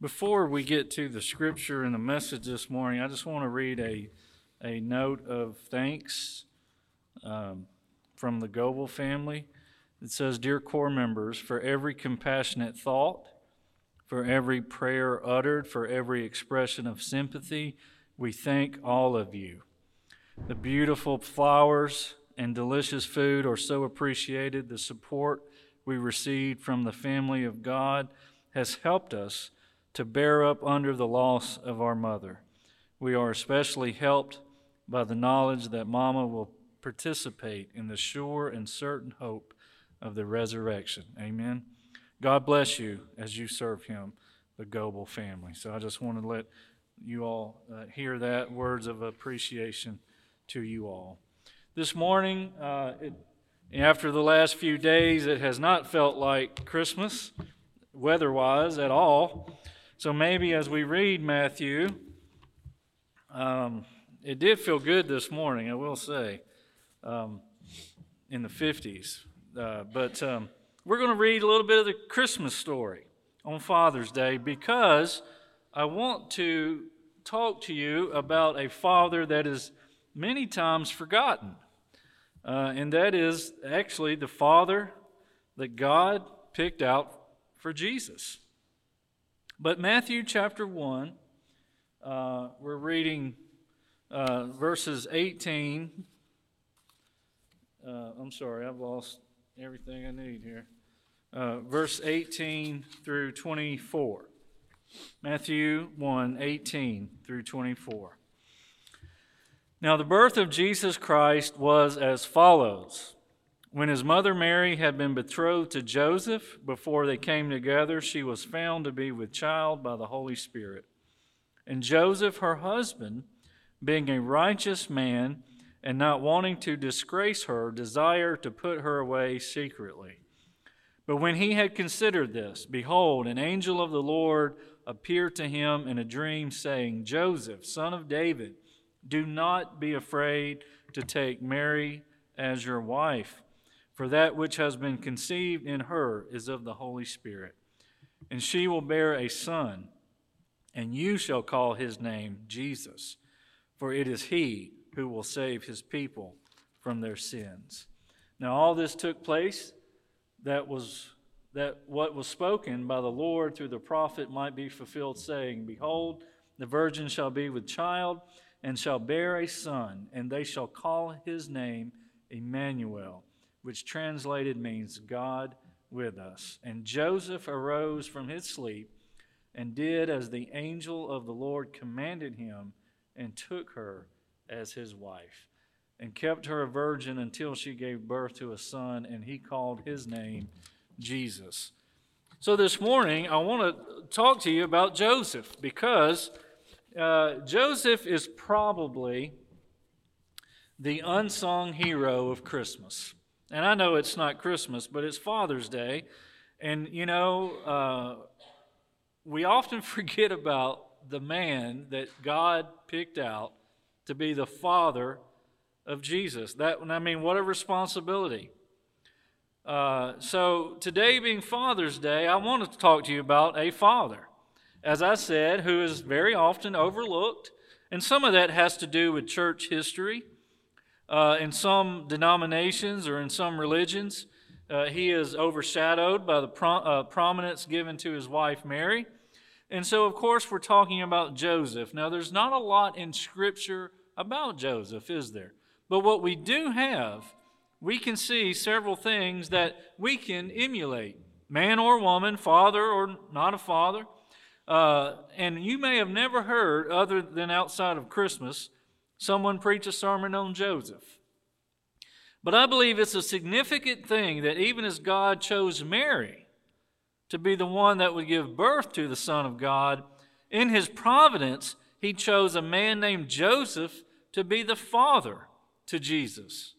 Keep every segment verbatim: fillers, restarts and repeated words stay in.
Before we get to the scripture and the message this morning, I just want to read a a note of thanks um, from the Goebel family. It says, "Dear core members, for every compassionate thought, for every prayer uttered, for every expression of sympathy, we thank all of you. The beautiful flowers and delicious food are so appreciated. The support we received from the family of God has helped us to bear up under the loss of our mother. We are especially helped by the knowledge that Mama will participate in the sure and certain hope of the resurrection." Amen. God bless you as you serve Him, the Goebel family. So I just want to let you all uh, hear that, words of appreciation to you all. This morning, uh, it, after the last few days, it has not felt like Christmas, weather-wise, at all. So maybe as we read Matthew, um, it did feel good this morning, I will say, um, in the fifties. Uh, but um, we're going to read a little bit of the Christmas story on Father's Day because I want to talk to you about a father that is many times forgotten. Uh, and that is actually the father that God picked out for Jesus. But Matthew chapter one, uh, we're reading uh, verses eighteen. Uh, I'm sorry, I've lost everything I need here. Uh, verse eighteen through twenty-four. Matthew one, eighteen through twenty-four. "Now the birth of Jesus Christ was as follows. When his mother Mary had been betrothed to Joseph, before they came together, she was found to be with child by the Holy Spirit. And Joseph, her husband, being a righteous man and not wanting to disgrace her, desired to put her away secretly. But when he had considered this, behold, an angel of the Lord appeared to him in a dream, saying, 'Joseph, son of David, do not be afraid to take Mary as your wife, for that which has been conceived in her is of the Holy Spirit. And she will bear a son, and you shall call his name Jesus, for it is he who will save his people from their sins.' Now all this took place that was that what was spoken by the Lord through the prophet might be fulfilled, saying, 'Behold, the virgin shall be with child, and shall bear a son, and they shall call his name Emmanuel,' which translated means God with us. And Joseph arose from his sleep and did as the angel of the Lord commanded him, and took her as his wife, and kept her a virgin until she gave birth to a son, and he called his name Jesus." So this morning, I want to talk to you about Joseph, because uh, Joseph is probably the unsung hero of Christmas. And I know it's not Christmas, but it's Father's Day. And, you know, uh, we often forget about the man that God picked out to be the father of Jesus. That, I mean, what a responsibility. Uh, so today being Father's Day, I wanted to talk to you about a father, as I said, who is very often overlooked. And some of that has to do with church history. Uh, in some denominations or in some religions, uh, he is overshadowed by the prom- uh, prominence given to his wife Mary. And so, of course, we're talking about Joseph. Now, there's not a lot in Scripture about Joseph, is there? But what we do have, we can see several things that we can emulate, man or woman, father or not a father. Uh, and you may have never heard, other than outside of Christmas, someone preach a sermon on Joseph. But I believe it's a significant thing that even as God chose Mary to be the one that would give birth to the Son of God, in His providence, He chose a man named Joseph to be the father to Jesus.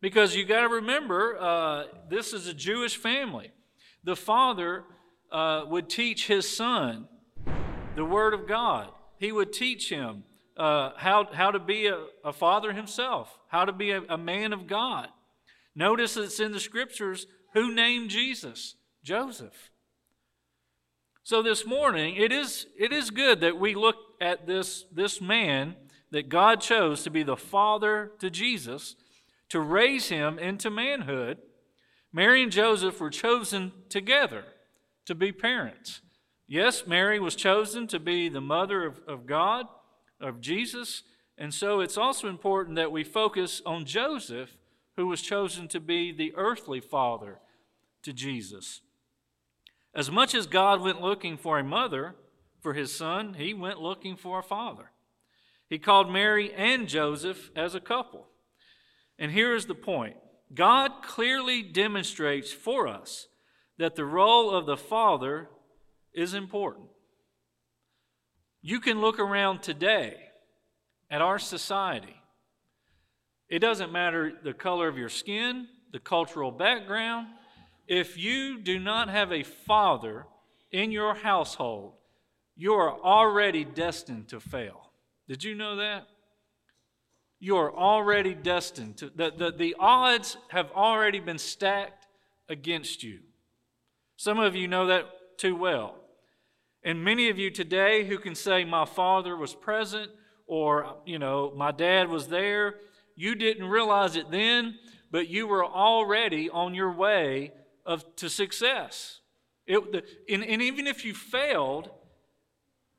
Because you got to remember, uh, this is a Jewish family. The father uh, would teach his son the Word of God. He would teach him Uh, how, how to be a, a father himself, how to be a, a man of God. Notice it's in the Scriptures, who named Jesus? Joseph. So this morning, it is, it is good that we look at this, this man that God chose to be the father to Jesus, to raise him into manhood. Mary and Joseph were chosen together to be parents. Yes, Mary was chosen to be the mother of, of God, of Jesus, and so it's also important that we focus on Joseph, who was chosen to be the earthly father to Jesus. As much as God went looking for a mother for his son, he went looking for a father. He called Mary and Joseph as a couple. And here is the point. God clearly demonstrates for us that the role of the father is important. You can look around today at our society. It doesn't matter the color of your skin, the cultural background. If you do not have a father in your household, you are already destined to fail. Did you know that? You are already destined to, the, the, the odds have already been stacked against you. Some of you know that too well. And many of you today who can say, my father was present, or, you know, my dad was there, you didn't realize it then, but you were already on your way of to success. It, the, and, and even if you failed,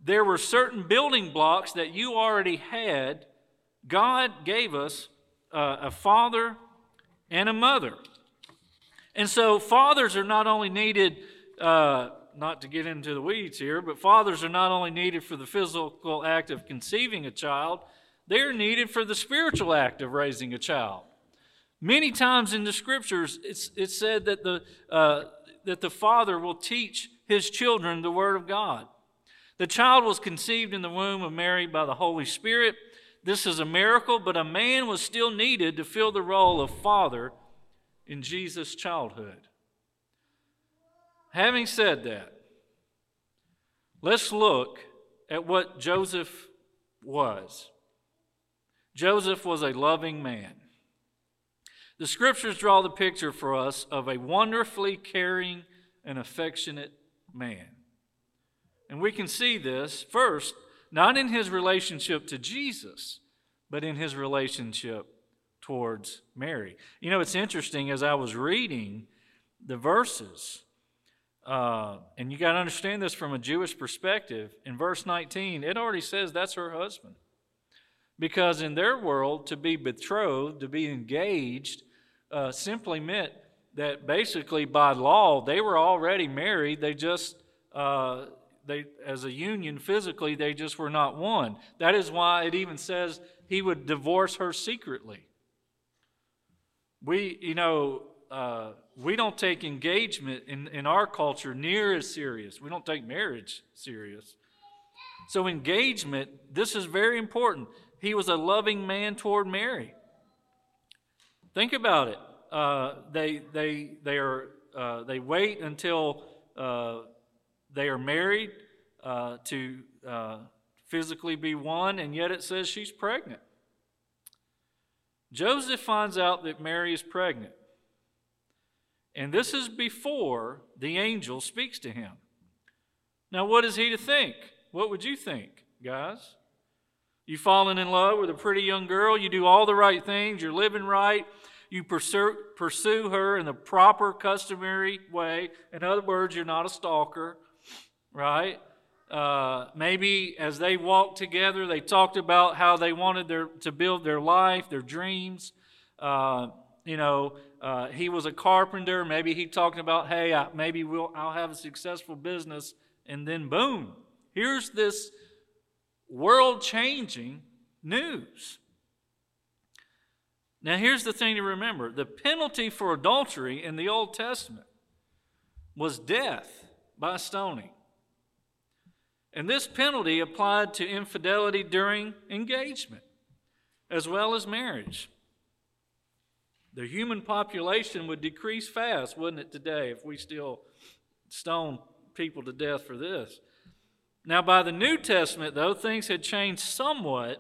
there were certain building blocks that you already had. God gave us uh, a father and a mother. And so fathers are not only needed, uh, not to get into the weeds here, but fathers are not only needed for the physical act of conceiving a child, they're needed for the spiritual act of raising a child. Many times in the scriptures, it's, it's said that the, uh, that the father will teach his children the word of God. The child was conceived in the womb of Mary by the Holy Spirit. This is a miracle, but a man was still needed to fill the role of father in Jesus' childhood. Having said that, let's look at what Joseph was. Joseph was a loving man. The scriptures draw the picture for us of a wonderfully caring and affectionate man. And we can see this first, not in his relationship to Jesus, but in his relationship towards Mary. You know, it's interesting, as I was reading the verses, uh, and you got to understand this from a Jewish perspective, in verse nineteen, it already says that's her husband. Because in their world, to be betrothed, to be engaged, uh, simply meant that basically by law, they were already married, they just... Uh, They, as a union, physically, they just were not one. That is why it even says he would divorce her secretly. We, you know, uh, we don't take engagement in, in our culture near as serious. We don't take marriage serious. So engagement, this is very important. He was a loving man toward Mary. Think about it. Uh, they, they, they are, uh, they wait until, uh, They are married uh, to uh, physically be one, and yet it says she's pregnant. Joseph finds out that Mary is pregnant. And this is before the angel speaks to him. Now, what is he to think? What would you think, guys? You've fallen in love with a pretty young girl. You do all the right things. You're living right. You pursue, pursue her in the proper, customary way. In other words, you're not a stalker. Right? Uh, maybe as they walked together, they talked about how they wanted their, to build their life, their dreams. Uh, you know, uh, he was a carpenter. Maybe he talked about, hey, I, maybe we'll, I'll have a successful business. And then boom, here's this world-changing news. Now, here's the thing to remember. The penalty for adultery in the Old Testament was death by stoning. And this penalty applied to infidelity during engagement, as well as marriage. The human population would decrease fast, wouldn't it, today, if we still stone people to death for this? Now, by the New Testament, though, things had changed somewhat,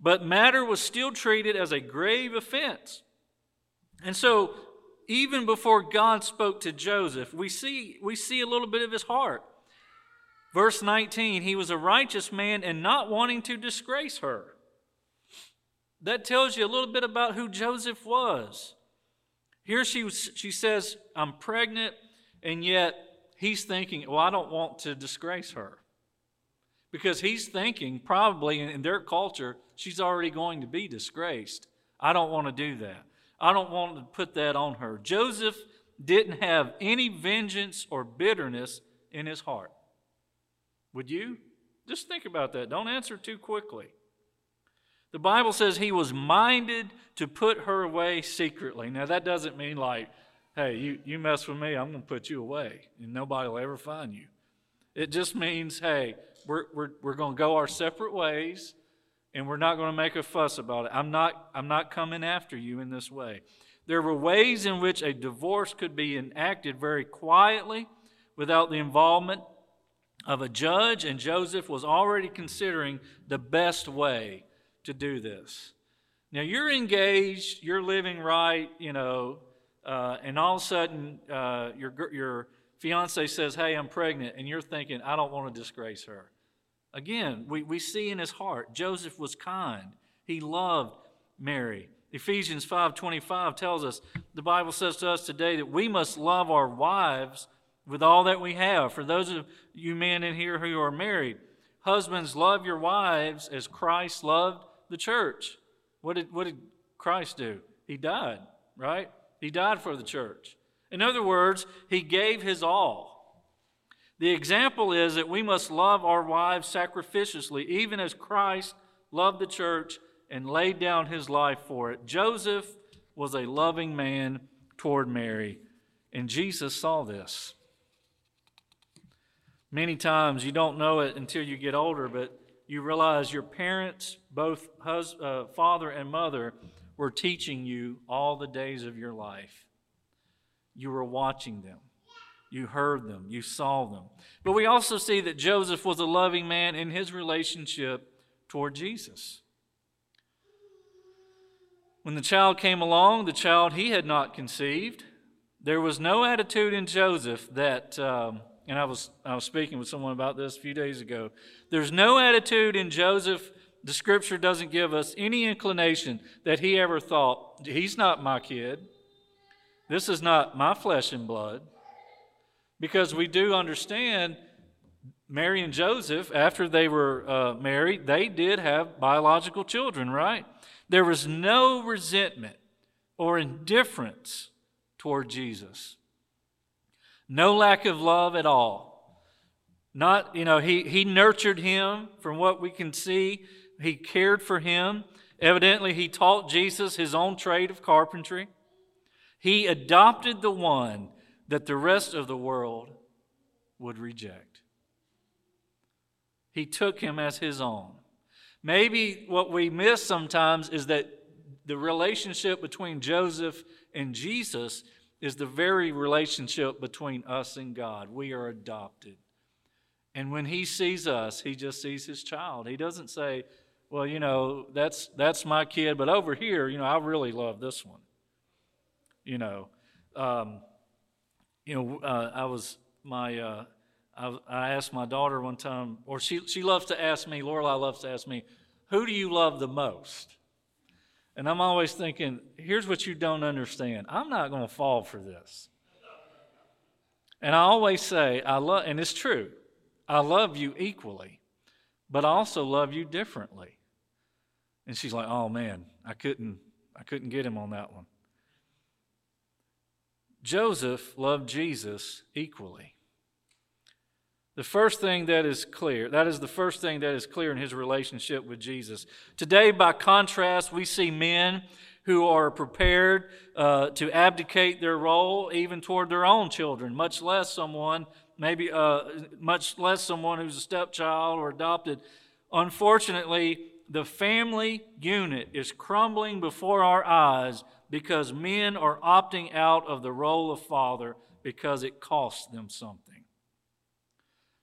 but matter was still treated as a grave offense. And so, even before God spoke to Joseph, we see, we see a little bit of his heart. Verse nineteen, he was a righteous man and not wanting to disgrace her. That tells you a little bit about who Joseph was. Here she was, she says, I'm pregnant, and yet he's thinking, well, I don't want to disgrace her. Because he's thinking, probably in their culture, she's already going to be disgraced. I don't want to do that. I don't want to put that on her. Joseph didn't have any vengeance or bitterness in his heart. Would you? Just think about that. Don't answer too quickly. The Bible says he was minded to put her away secretly. Now, that doesn't mean like, hey, you, you mess with me, I'm going to put you away, and nobody will ever find you. It just means, hey, we're, we're, we're going to go our separate ways, and we're not going to make a fuss about it. I'm not, I'm not coming after you in this way. There were ways in which a divorce could be enacted very quietly without the involvement of a judge, and Joseph was already considering the best way to do this. Now, you're engaged, you're living right, you know, uh, and all of a sudden uh, your, your fiance says, hey, I'm pregnant, and you're thinking, I don't want to disgrace her. Again, we, we see in his heart, Joseph was kind. He loved Mary. Ephesians five twenty-five tells us, the Bible says to us today that we must love our wives with all that we have. For those of you men in here who are married, husbands, love your wives as Christ loved the church. What did, what did Christ do? He died, right? He died for the church. In other words, he gave his all. The example is that we must love our wives sacrificially, even as Christ loved the church and laid down his life for it. Joseph was a loving man toward Mary, and Jesus saw this. Many times, you don't know it until you get older, but you realize your parents, both hus- uh, father and mother, were teaching you all the days of your life. You were watching them. You heard them. You saw them. But we also see that Joseph was a loving man in his relationship toward Jesus. When the child came along, the child he had not conceived, there was no attitude in Joseph that, um, and I was I was speaking with someone about this a few days ago, there's no attitude in Joseph, the Scripture doesn't give us any inclination that he ever thought, he's not my kid, this is not my flesh and blood. Because we do understand Mary and Joseph, after they were uh, married, they did have biological children, right? There was no resentment or indifference toward Jesus. No lack of love at all. Not, you know, he, he nurtured him from what we can see. He cared for him. Evidently, he taught Jesus his own trade of carpentry. He adopted the one that the rest of the world would reject. He took him as his own. Maybe what we miss sometimes is that the relationship between Joseph and Jesus is the very relationship between us and God. We are adopted. And when he sees us, he just sees his child. He doesn't say, well, you know, that's that's my kid, but over here, you know, I really love this one. You know, um, You know, uh, I was my. Uh, I, I asked my daughter one time, or she she loves to ask me. Lorelai loves to ask me, "Who do you love the most?" And I'm always thinking, "Here's what you don't understand. I'm not going to fall for this." And I always say, "I love," and it's true. I love you equally, but I also love you differently. And she's like, "Oh man, I couldn't, I couldn't get him on that one." Joseph loved Jesus equally. The first thing that is clear, that is the first thing that is clear in his relationship with Jesus. Today, by contrast, we see men who are prepared uh, to abdicate their role even toward their own children, much less someone, maybe uh, much less someone who's a stepchild or adopted. Unfortunately, the family unit is crumbling before our eyes because men are opting out of the role of father because it costs them something.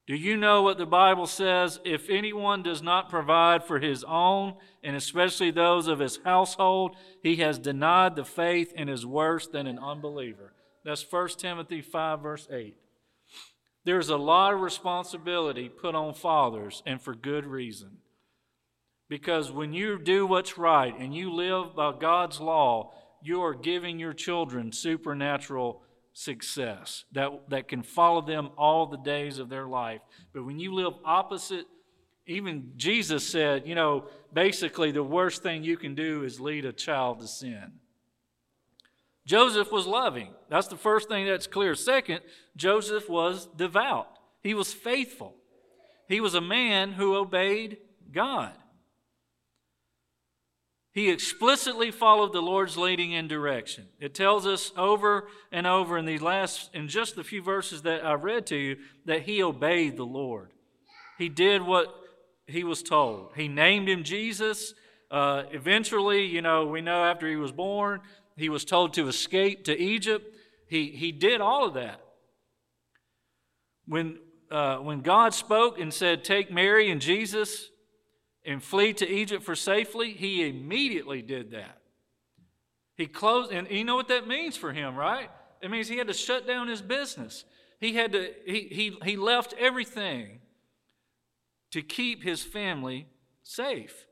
Do you know what the Bible says? If anyone does not provide for his own, and especially those of his household, he has denied the faith and is worse than an unbeliever. That's First Timothy five, verse eight. There's a lot of responsibility put on fathers, and for good reason. Because when you do what's right and you live by God's law, you are giving your children supernatural success that, that can follow them all the days of their life. But when you live opposite, even Jesus said, you know, basically the worst thing you can do is lead a child to sin. Joseph was loving. That's the first thing that's clear. Second, Joseph was devout. He was faithful. He was a man who obeyed God. He explicitly followed the Lord's leading and direction. It tells us over and over in these last, in just the few verses that I read to you, that he obeyed the Lord. He did what he was told. He named him Jesus. Uh, eventually, you know, we know after he was born, he was told to escape to Egypt. He he did all of that. When uh, when God spoke and said, "Take Mary and Jesus and flee to Egypt for safely," he immediately did that. He closed, and you know what that means for him, right? It means he had to shut down his business. He had to, he he he left everything to keep his family safe.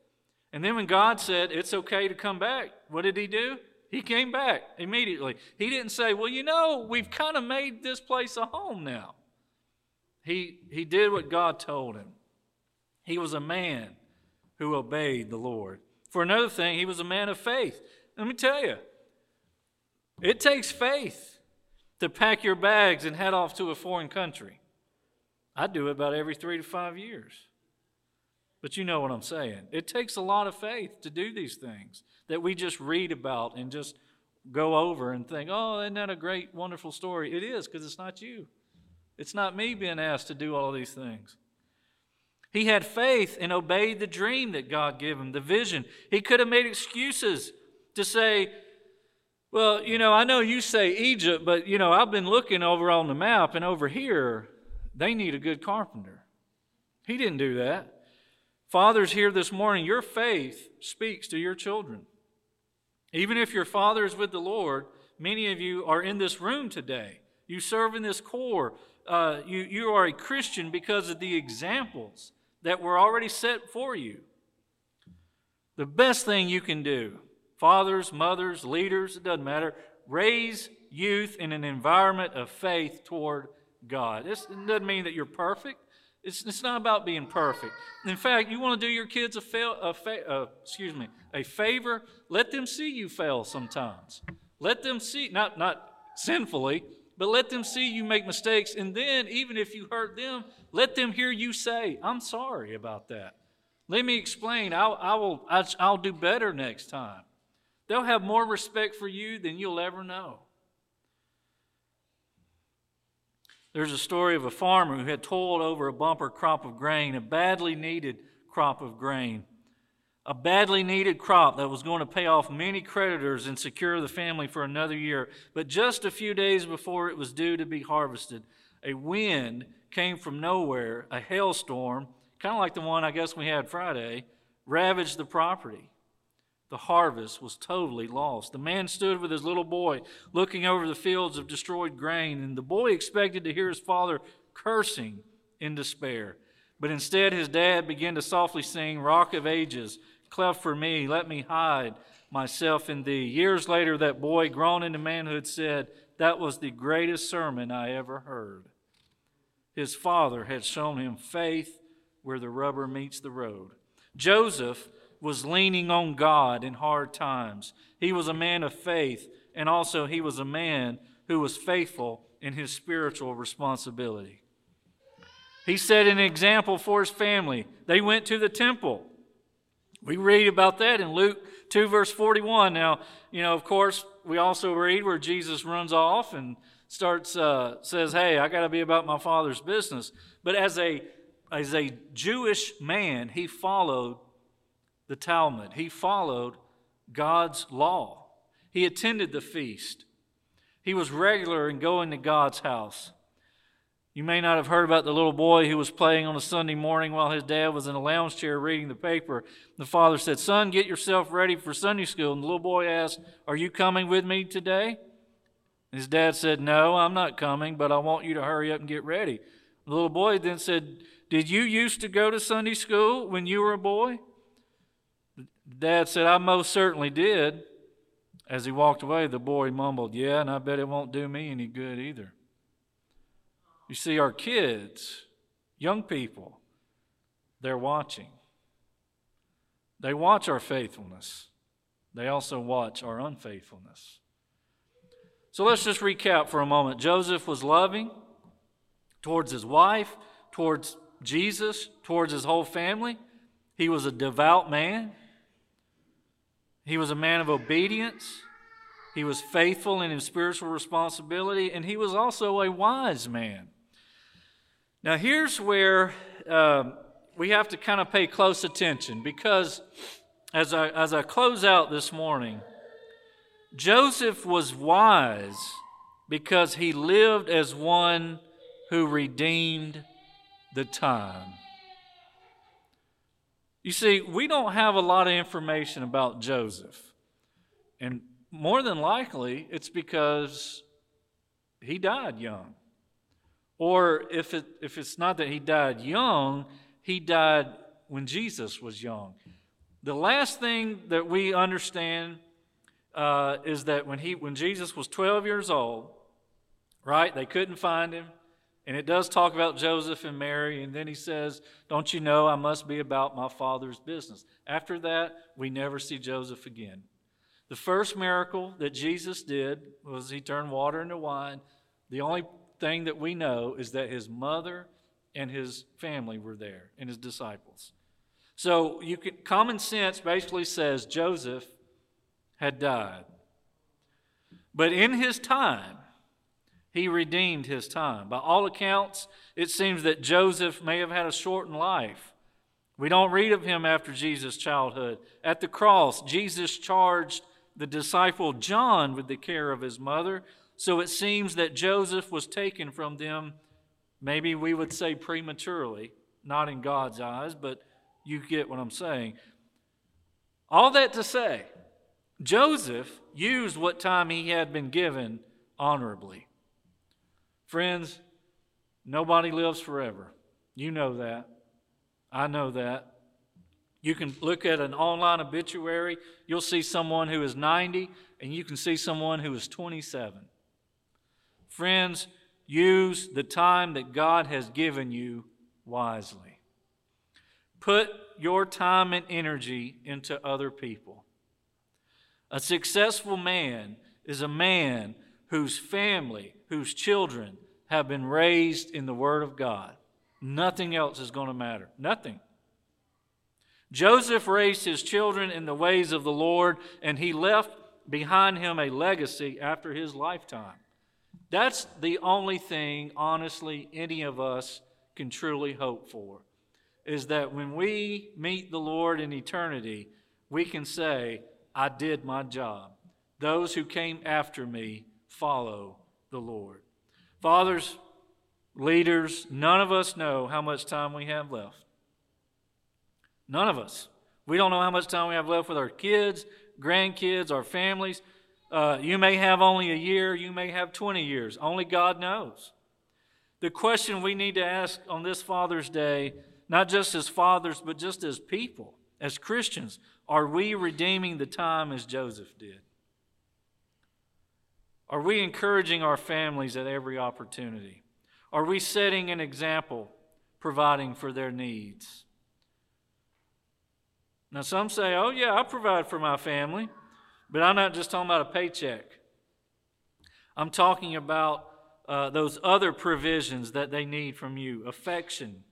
And then when God said, "It's okay to come back," what did he do? He came back immediately. He didn't say, "Well, you know, we've kind of made this place a home now." He he did what God told him. He was a man who obeyed the Lord. For another thing, he was a man of faith. Let me tell you, it takes faith to pack your bags and head off to a foreign country. I do it about every three to five years. But you know what I'm saying. It takes a lot of faith to do these things that we just read about and just go over and think, "Oh, isn't that a great, wonderful story?" It is, because it's not you. It's not me being asked to do all these things. He had faith and obeyed the dream that God gave him, the vision. He could have made excuses to say, "Well, you know, I know you say Egypt, but, you know, I've been looking over on the map, and over here, they need a good carpenter." He didn't do that. Fathers, here this morning, your faith speaks to your children. Even if your father is with the Lord, many of you are in this room today. You serve in this corps. Uh, you, you are a Christian because of the examples that were already set for you. The best thing you can do, fathers, mothers, leaders, it doesn't matter, raise youth in an environment of faith toward God. This doesn't mean that you're perfect. It's, it's not about being perfect. In fact, you want to do your kids a, fail, a, fa- uh, excuse me, a favor, let them see you fail sometimes. Let them see, not, not sinfully, but let them see you make mistakes, and then even if you hurt them, let them hear you say, "I'm sorry about that. Let me explain. I'll, I will, I'll, I'll do better next time." They'll have more respect for you than you'll ever know. There's a story of a farmer who had toiled over a bumper crop of grain, a badly needed crop of grain, a badly needed crop that was going to pay off many creditors and secure the family for another year. But just a few days before it was due to be harvested, a wind came from nowhere, a hailstorm, kind of like the one I guess we had Friday, ravaged the property. The harvest was totally lost. The man stood with his little boy looking over the fields of destroyed grain, and the boy expected to hear his father cursing in despair. But instead, his dad began to softly sing, "Rock of Ages, cleft for me, let me hide myself in thee." Years later, that boy, grown into manhood, said, "That was the greatest sermon I ever heard." His father had shown him faith where the rubber meets the road. Joseph was leaning on God in hard times. He was a man of faith, and also he was a man who was faithful in his spiritual responsibility. He set an example for his family. They went to the temple. We read about that in Luke two, verse forty-one. Now, you know, of course, we also read where Jesus runs off and starts uh, says, "Hey, I got to be about my father's business." But as a as a Jewish man, he followed the Talmud. He followed God's law. He attended the feast. He was regular in going to God's house. You may not have heard about the little boy who was playing on a Sunday morning while his dad was in a lounge chair reading the paper. The father said, "Son, get yourself ready for Sunday school." And the little boy asked, "Are you coming with me today?" And his dad said, "No, I'm not coming, but I want you to hurry up and get ready." The little boy then said, "Did you used to go to Sunday school when you were a boy?" Dad said, "I most certainly did." As he walked away, the boy mumbled, "Yeah, and I bet it won't do me any good either." You see, our kids, young people, they're watching. They watch our faithfulness. They also watch our unfaithfulness. So let's just recap for a moment. Joseph was loving towards his wife, towards Jesus, towards his whole family. He was a devout man. He was a man of obedience. He was faithful in his spiritual responsibility, and he was also a wise man. Now here's where um, we have to kind of pay close attention, because as I, as I close out this morning, Joseph was wise because he lived as one who redeemed the time. You see, we don't have a lot of information about Joseph. And more than likely, it's because he died young. Or if it, if it's not that he died young, he died when Jesus was young. The last thing that we understand uh, is that when he when Jesus was twelve years old, right, they couldn't find him. And it does talk about Joseph and Mary, and then he says, "Don't you know I must be about my Father's business?" After that, we never see Joseph again. The first miracle that Jesus did was he turned water into wine. The only thing that we know is that his mother and his family were there, and his disciples. So you can, common sense basically says Joseph had died. But in his time, he redeemed his time. By all accounts, it seems that Joseph may have had a shortened life. We don't read of him after Jesus' childhood. At the cross, Jesus charged the disciple John with the care of his mother, so it seems that Joseph was taken from them, maybe we would say prematurely, not in God's eyes, but you get what I'm saying. All that to say, Joseph used what time he had been given honorably. Friends, nobody lives forever. You know that. I know that. You can look at an online obituary. You'll see someone who is ninety, and you can see someone who is twenty-seven. Friends, use the time that God has given you wisely. Put your time and energy into other people. A successful man is a man whose family, whose children have been raised in the Word of God. Nothing else is going to matter. Nothing. Joseph raised his children in the ways of the Lord, and he left behind him a legacy after his lifetime. That's the only thing, honestly, any of us can truly hope for, is that when we meet the Lord in eternity, we can say, "I did my job. Those who came after me follow the Lord." Fathers, leaders, none of us know how much time we have left. None of us. We don't know how much time we have left with our kids, grandkids, our families. Uh, you may have only a year. You may have twenty years. Only God knows. The question we need to ask on this Father's Day, not just as fathers, but just as people, as Christians, are we redeeming the time as Joseph did? Are we encouraging our families at every opportunity? Are we setting an example, providing for their needs? Now some say, "Oh yeah, I provide for my family," but I'm not just talking about a paycheck. I'm talking about uh, those other provisions that they need from you, affection.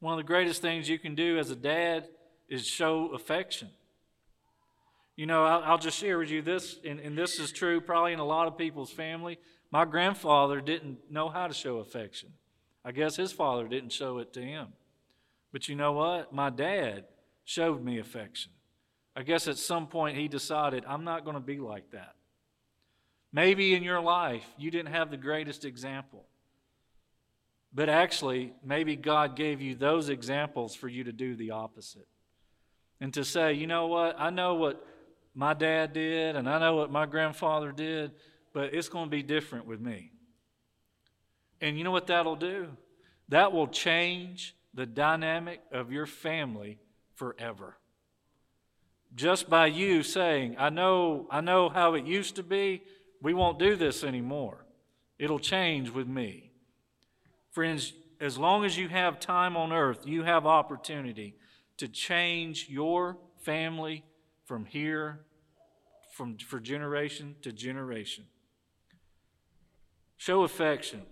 One of the greatest things you can do as a dad is show affection. You know, I'll just share with you this, and, and this is true probably in a lot of people's family. My grandfather didn't know how to show affection. I guess his father didn't show it to him. But you know what? My dad showed me affection. I guess at some point he decided, "I'm not going to be like that." Maybe in your life you didn't have the greatest example. But actually, maybe God gave you those examples for you to do the opposite. And to say, "You know what? I know what my dad did, and I know what my grandfather did, but it's going to be different with me." And you know what that'll do? That will change the dynamic of your family forever. Just by you saying, I know, I know how it used to be, we won't do this anymore. It'll change with me. Friends, as long as you have time on earth, you have opportunity to change your family from here, from for generation to generation. Show affection.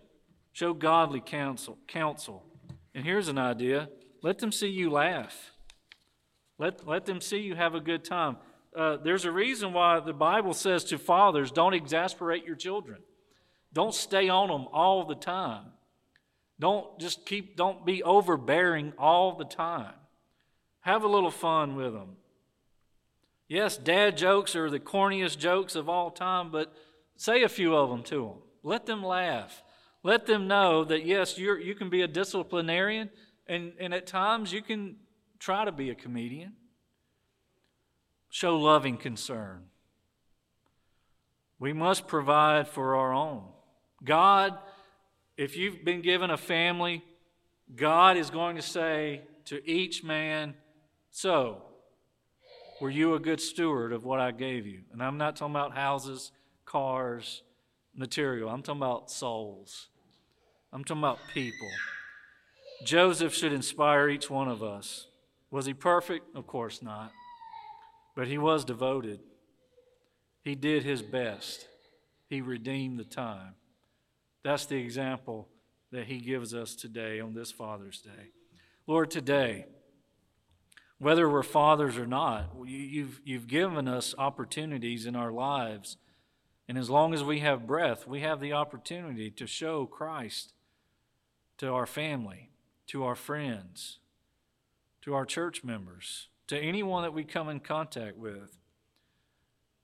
Show godly counsel. counsel. And here's an idea. Let them see you laugh. Let, let them see you have a good time. Uh, there's a reason why the Bible says to fathers, don't exasperate your children. Don't stay on them all the time. Don't just keep, don't be overbearing all the time. Have a little fun with them. Yes, dad jokes are the corniest jokes of all time, but say a few of them to them. Let them laugh. Let them know that, yes, you're, you can be a disciplinarian, and, and at times you can try to be a comedian. Show loving concern. We must provide for our own. God, if you've been given a family, God is going to say to each man, so, were you a good steward of what I gave you? And I'm not talking about houses, cars, material. I'm talking about souls. I'm talking about people. Joseph should inspire each one of us. Was he perfect? Of course not. But he was devoted. He did his best. He redeemed the time. That's the example that he gives us today on this Father's Day. Lord, today, whether we're fathers or not, you've, you've given us opportunities in our lives. And as long as we have breath, we have the opportunity to show Christ to our family, to our friends, to our church members, to anyone that we come in contact with.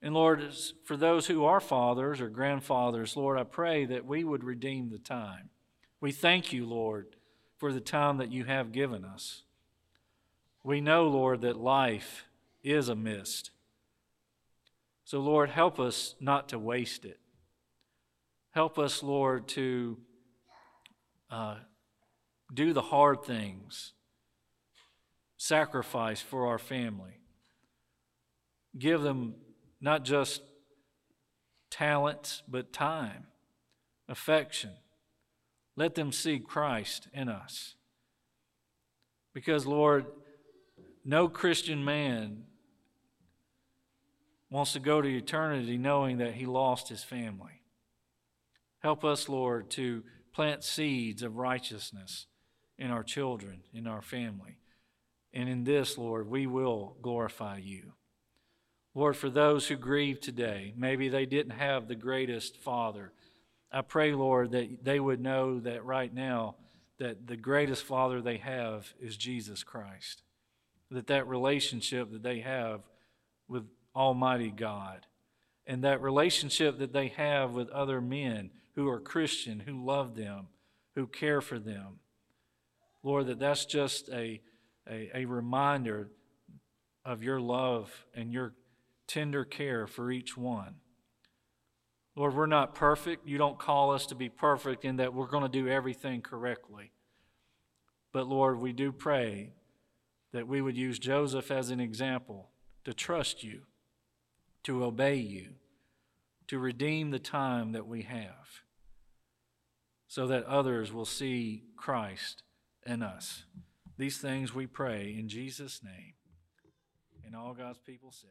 And Lord, for those who are fathers or grandfathers, Lord, I pray that we would redeem the time. We thank you, Lord, for the time that you have given us. We know, Lord, that life is a mist. So, Lord, help us not to waste it. Help us, Lord, to uh, do the hard things, sacrifice for our family. Give them not just talents, but time, affection. Let them see Christ in us. Because, Lord, no Christian man wants to go to eternity knowing that he lost his family. Help us, Lord, to plant seeds of righteousness in our children, in our family. And in this, Lord, we will glorify you. Lord, for those who grieve today, maybe they didn't have the greatest father, I pray, Lord, that they would know that right now that the greatest father they have is Jesus Christ, that that relationship that they have with Almighty God, and that relationship that they have with other men who are Christian, who love them, who care for them. Lord, that that's just a, a, a reminder of your love and your tender care for each one. Lord, we're not perfect. You don't call us to be perfect in that we're going to do everything correctly. But Lord, we do pray that we would use Joseph as an example to trust you, to obey you, to redeem the time that we have, so that others will see Christ in us. These things we pray in Jesus' name. And all God's people said.